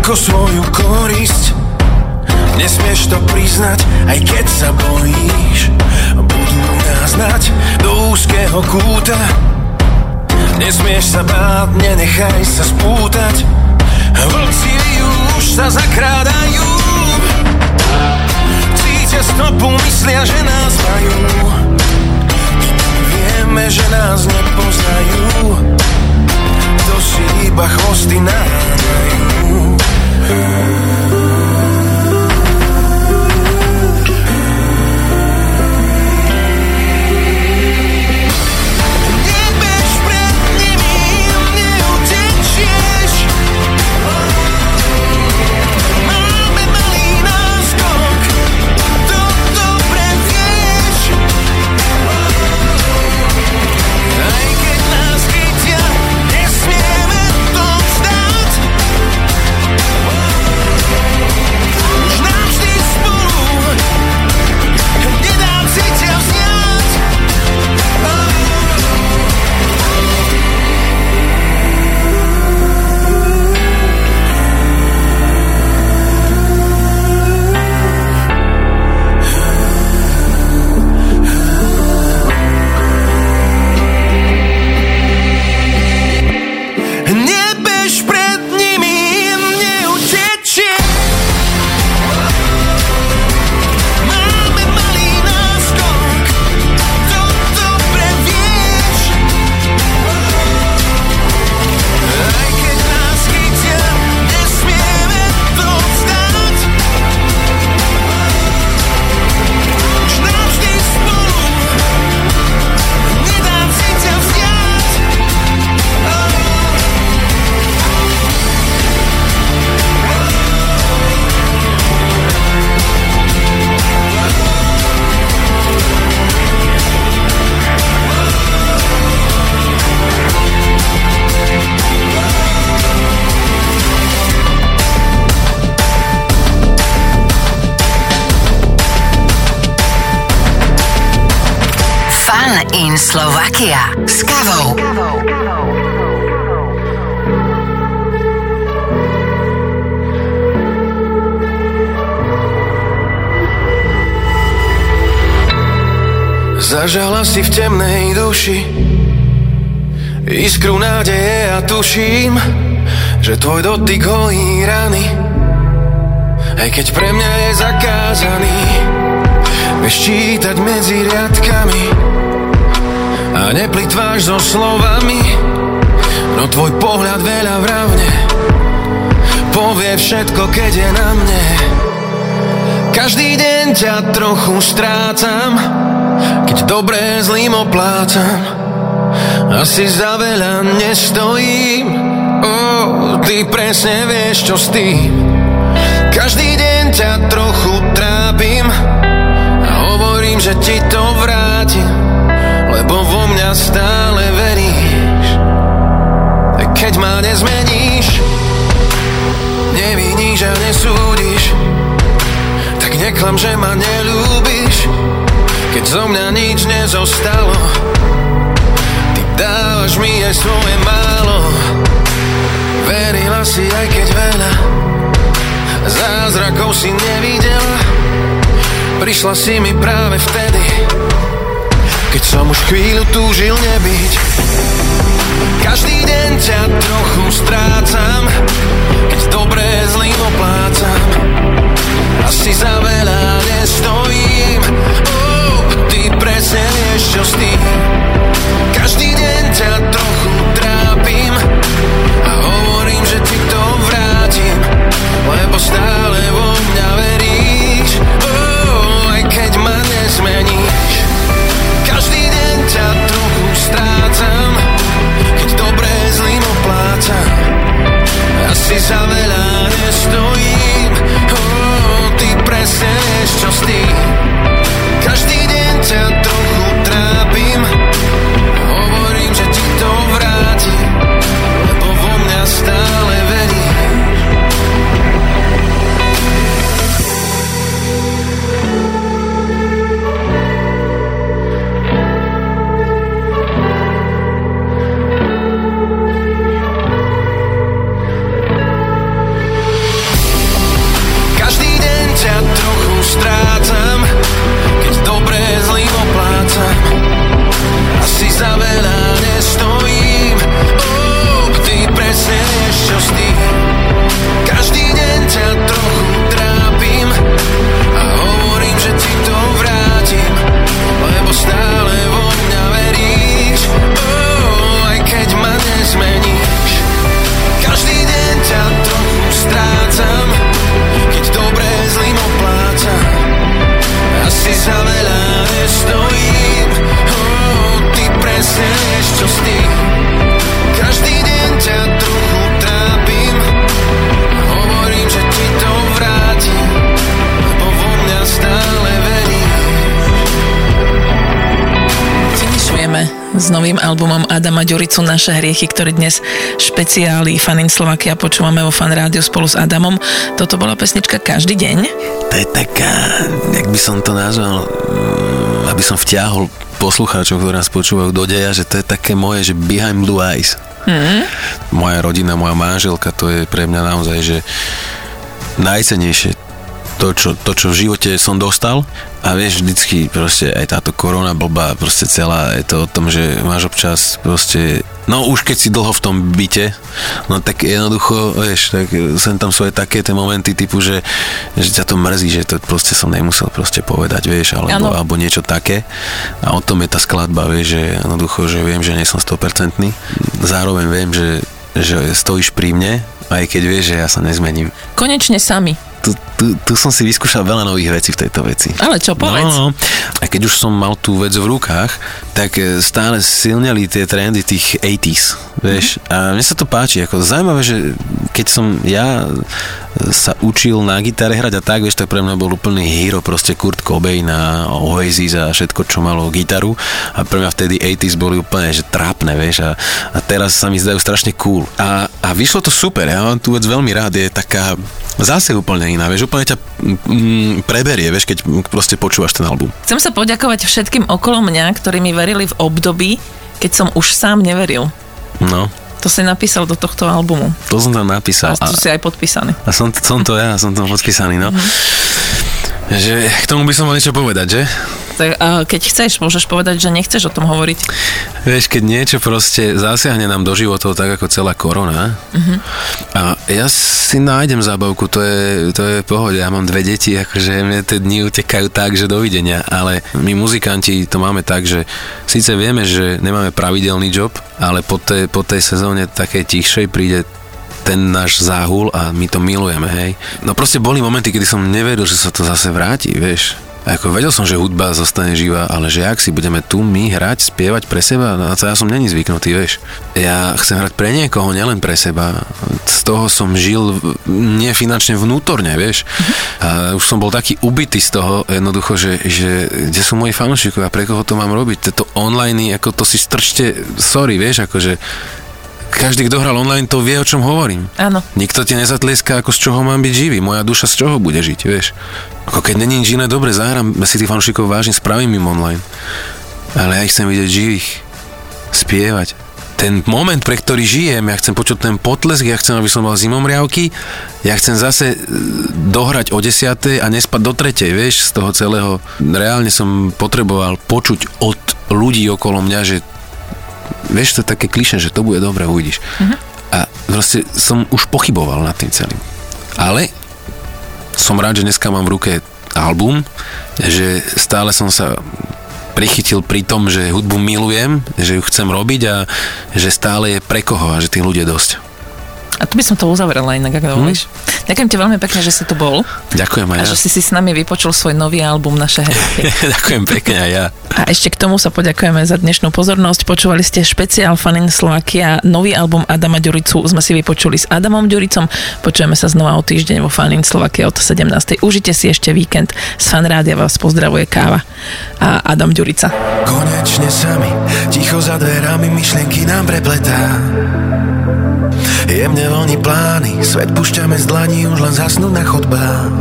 Ako svoju korisť nesmieš to priznať, aj keď sa bojíš. Budú nás hnať do úzkeho kúta. Nesmieš sa báť, nenechaj sa spútať. Vlci už sa zakrádajú. Cítia stopu, myslia, že nás majú. Vieme, že nás nepoznajú. To si iba chvosty nahrajú. Slovakia s Kavou. Zažala si v temnej duši iskru nádeje a tuším, že tvoj dotyk hojí rany, aj keď pre mňa je zakázaný. Vieš čítať medzi riadkami a neplitváš so slovami, no tvoj pohľad veľa vravne povie všetko, keď je na mne. Každý deň ťa trochu strácam, keď dobré zlým oplácam. Asi za veľa nestojím. ty presne vieš, čo s tým. Každý deň ťa trochu trápim a hovorím, že ti to vrátim, lebo vo mňa stále veríš. Keď ma nezmeníš, neviníš a nesúdiš, tak neklam, že ma neľúbiš. Keď zo mňa nič nezostalo, ty dávaš mi aj svoje málo. Verila si, aj keď veľa zázrakov si nevidela, prišla si mi práve vtedy, keď som už chvíľu túžil nebyť. Každý deň ťa trochu strácam, keď dobré zlým oplácam. Asi za veľa nestojím, ty presne vieš, čo s tým. Každý deň ťa trochu trápim a hovorím, že ti to vrátim, lebo stále vo mňa veríš, aj keď ma nezmeníš. Každý deň ťa trochu strácam, keď dobré zlým oplácam. Asi za veľa nestojím, ty presne vieš, čo s tým. Každý deň ťa trochu trápim, hovorím, že ti to vrátim, lebo vo mňa stále veríš. Strácam, keď dobre zlým oplácam. Asi za veľa nestojím, ty presne vieš, čo s tým. Každý deň ťa trochu trápim a hovorím, že ti to vrátim, lebo stále vo mňa veríš, aj keď ma nezmeníš. Každý deň ťa trochu strácam, keď dobre zlým oplácam. Asi za veľa nestojím, ty presne vieš, čo s tým. Každý deň ťa trochu trápim, hovorím, že ti to vrátim, lebo vo mňa stále veríš. S novým albumom Adama Ďuricu Naše hriechy, ktorý dnes špeciáli Fun in Slovakia počúvame vo Fun rádiu spolu s Adamom. Toto bola pesnička Každý deň. To je taká, jak by som to nazval, aby som vťahol poslucháčov, ktorí nás počúvajú, do deja, že to je také moje, že Behind Blue Eyes. Moja rodina, moja manželka, to je pre mňa naozaj, že najcennejšie to, čo v živote som dostal. A vieš, vždycky proste aj táto korona blbá, proste celá je to o tom, že máš občas proste, no už keď si dlho v tom byte, no tak jednoducho, vieš, tak sem tam sú aj také tie momenty typu, že ťa to mrzí, že to proste som nemusel proste povedať, vieš, alebo niečo také. A o tom je tá skladba, vieš, že jednoducho, že viem, že nie som 100%. Zároveň viem, že stojíš pri mne, aj keď vieš, že ja sa nezmením. Konečne sami. Tu som si vyskúšal veľa nových vecí v tejto veci. Ale čo, povedz. No, a keď už som mal tú vec v rukách, tak stále silneli tie trendy tých 80s, vieš. A mne sa to páči, ako zaujímavé, že keď som ja sa učil na gitare hrať a tak, vieš, tak pre mňa bol úplný hero, proste Kurt Cobain a Oasis a všetko, čo malo gitaru. A pre mňa vtedy 80s boli úplne, že trápne, vieš. A teraz sa mi zdajú strašne cool. A vyšlo to super, ja mám tú vec veľmi rád, je taká zase úplne iná, vieš, úplne ťa preberie, vieš, keď proste počúvaš ten album. Chcem sa poďakovať všetkým okolo mňa, ktorí mi verili v období, keď som už sám neveril. No. To si napísal do tohto albumu. To som tam napísal. A si aj podpísaný. A som tam podpísaný, no. Že k tomu by som mal niečo povedať, že? Tak, keď chceš, môžeš povedať, že nechceš o tom hovoriť. Vieš, keď niečo proste zasiahne nám do životov, tak ako celá korona, a ja si nájdem zábavku, to je pohode. Ja mám dve deti, akože mne tie dni utekajú tak, že dovidenia, ale my muzikanti to máme tak, že síce vieme, že nemáme pravidelný job, ale po tej sezóne takej tichšej príde ten náš záhul a my to milujeme, hej. No proste boli momenty, kedy som neveril, že sa to zase vráti, vieš. Ako vedel som, že hudba zostane živá, ale že ak si budeme tu my hrať, spievať pre seba, na to ja som není zvyknutý, vieš. Ja chcem hrať pre niekoho, nielen pre seba. Z toho som žil nefinančne vnútorne, vieš. A už som bol taký ubitý z toho jednoducho, že kde sú moji fanúšikovia, pre koho to mám robiť? Toto online, ako to si strčte, sorry, vieš, akože každý, kto hral online, to vie, o čom hovorím. Áno. Nikto ti nezatlieska, ako z čoho mám byť živý. Moja duša z čoho bude žiť, vieš. Ako keď není nič iné, dobre, zahrám si tých fanúšikov vážne, spravím im online. Ale ja ich chcem vidieť živých. Spievať. Ten moment, pre ktorý žijem, ja chcem počuť ten potlesk, ja chcem, aby som mal zimomriavky, ja chcem zase dohrať o 10:00 a nespať do 3:00, vieš, z toho celého. Reálne som potreboval počuť od ľudí okolo mňa, že vieš, to je také klišé, že to bude dobre, uvidíš. Uh-huh. A proste som už pochyboval nad tým celým. Ale som rád, že dneska mám v ruke album, že stále som sa prichytil pri tom, že hudbu milujem, že ju chcem robiť a že stále je pre koho a že tých ľudí je dosť. A tu by som to uzavrela inak, ak dovolíš. Ďakujem ti veľmi pekne, že si tu bol. Ďakujem aj ja. A že si si s nami vypočul svoj nový album Naše hriechy. Ďakujem pekne aj ja. A ešte k tomu sa poďakujeme za dnešnú pozornosť. Počúvali ste špeciál Fun in Slovakia. Nový album Adama Ďuricu sme si vypočuli s Adamom Ďuricom. Počujeme sa znova o týždeň vo Fun in Slovakia od 17:00. Užite si ešte víkend. Z Fun rádia vás pozdravuje Káva a Adam Ďurica. Konečne sami, ticho za dverami, myšlienky nám prepletá. Jemne voní plány, svet púšťame z dlaní, už len zasnú na chodbách.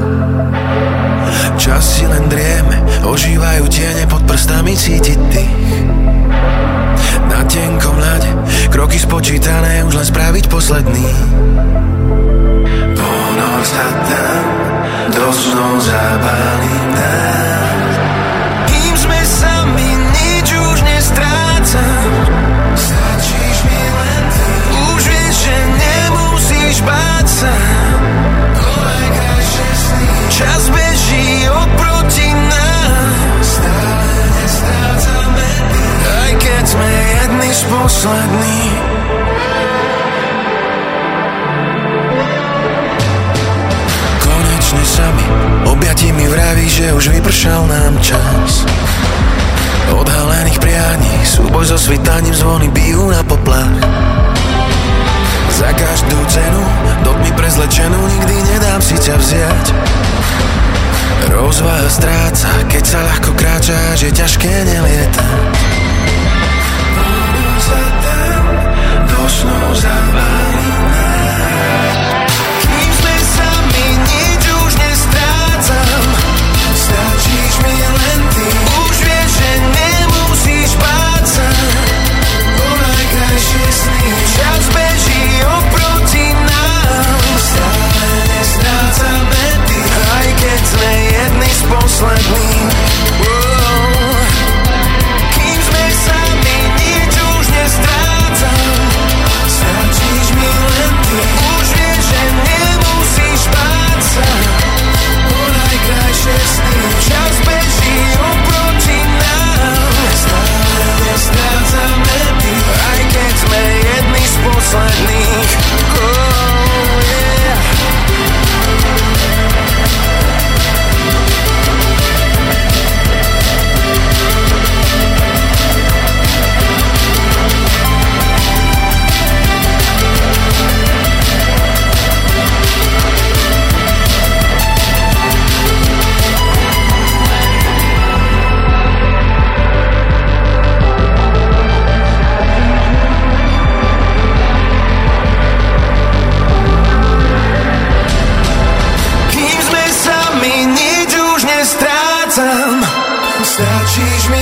Čas si len drieme, ožívajú tiene, pod prstami cítiť dých. Na tenkom ľade, kroky spočítané, už len spraviť posledný. Ponoc sa tam, do snov zapálim tam. Kým sme sami, nič už nestrácam. Stačíš mi len ty. Už vieš, že nemusíš báť sa. Čas beží oproti nám. Stále nestrácame dých. Aj keď sme jedni z posledných. Konečne sami, objatí mi vraví, že už vypršal nám čas. Odhalených prianí, súboj so svitaním, zvony bijú na poplach. Za každú cenu, do tmy prezlečenú, nikdy nedám si ťa vziať. Rozvaha stráca, keď sa ľahko kráča, že je ťažké nelietať. Pánom sa tam, do snov zapálim nás. Kým sme sami, nič už nestrácam. Stačíš mi len ty, už vieš, že nemusíš báť sa. O najkrajšie sny, čas beží oproti nám. Stále nestrácame dých, aj keď sme jedni z posledných. Kým sme sami, nič už nestrácam. Stačíš mi len ty, už vieš, že nemusíš báť sa. O najkrajšie sny, čas beží oproti nám. Stále nestrácame dých, aj keď sme jedni z posledných. She's me.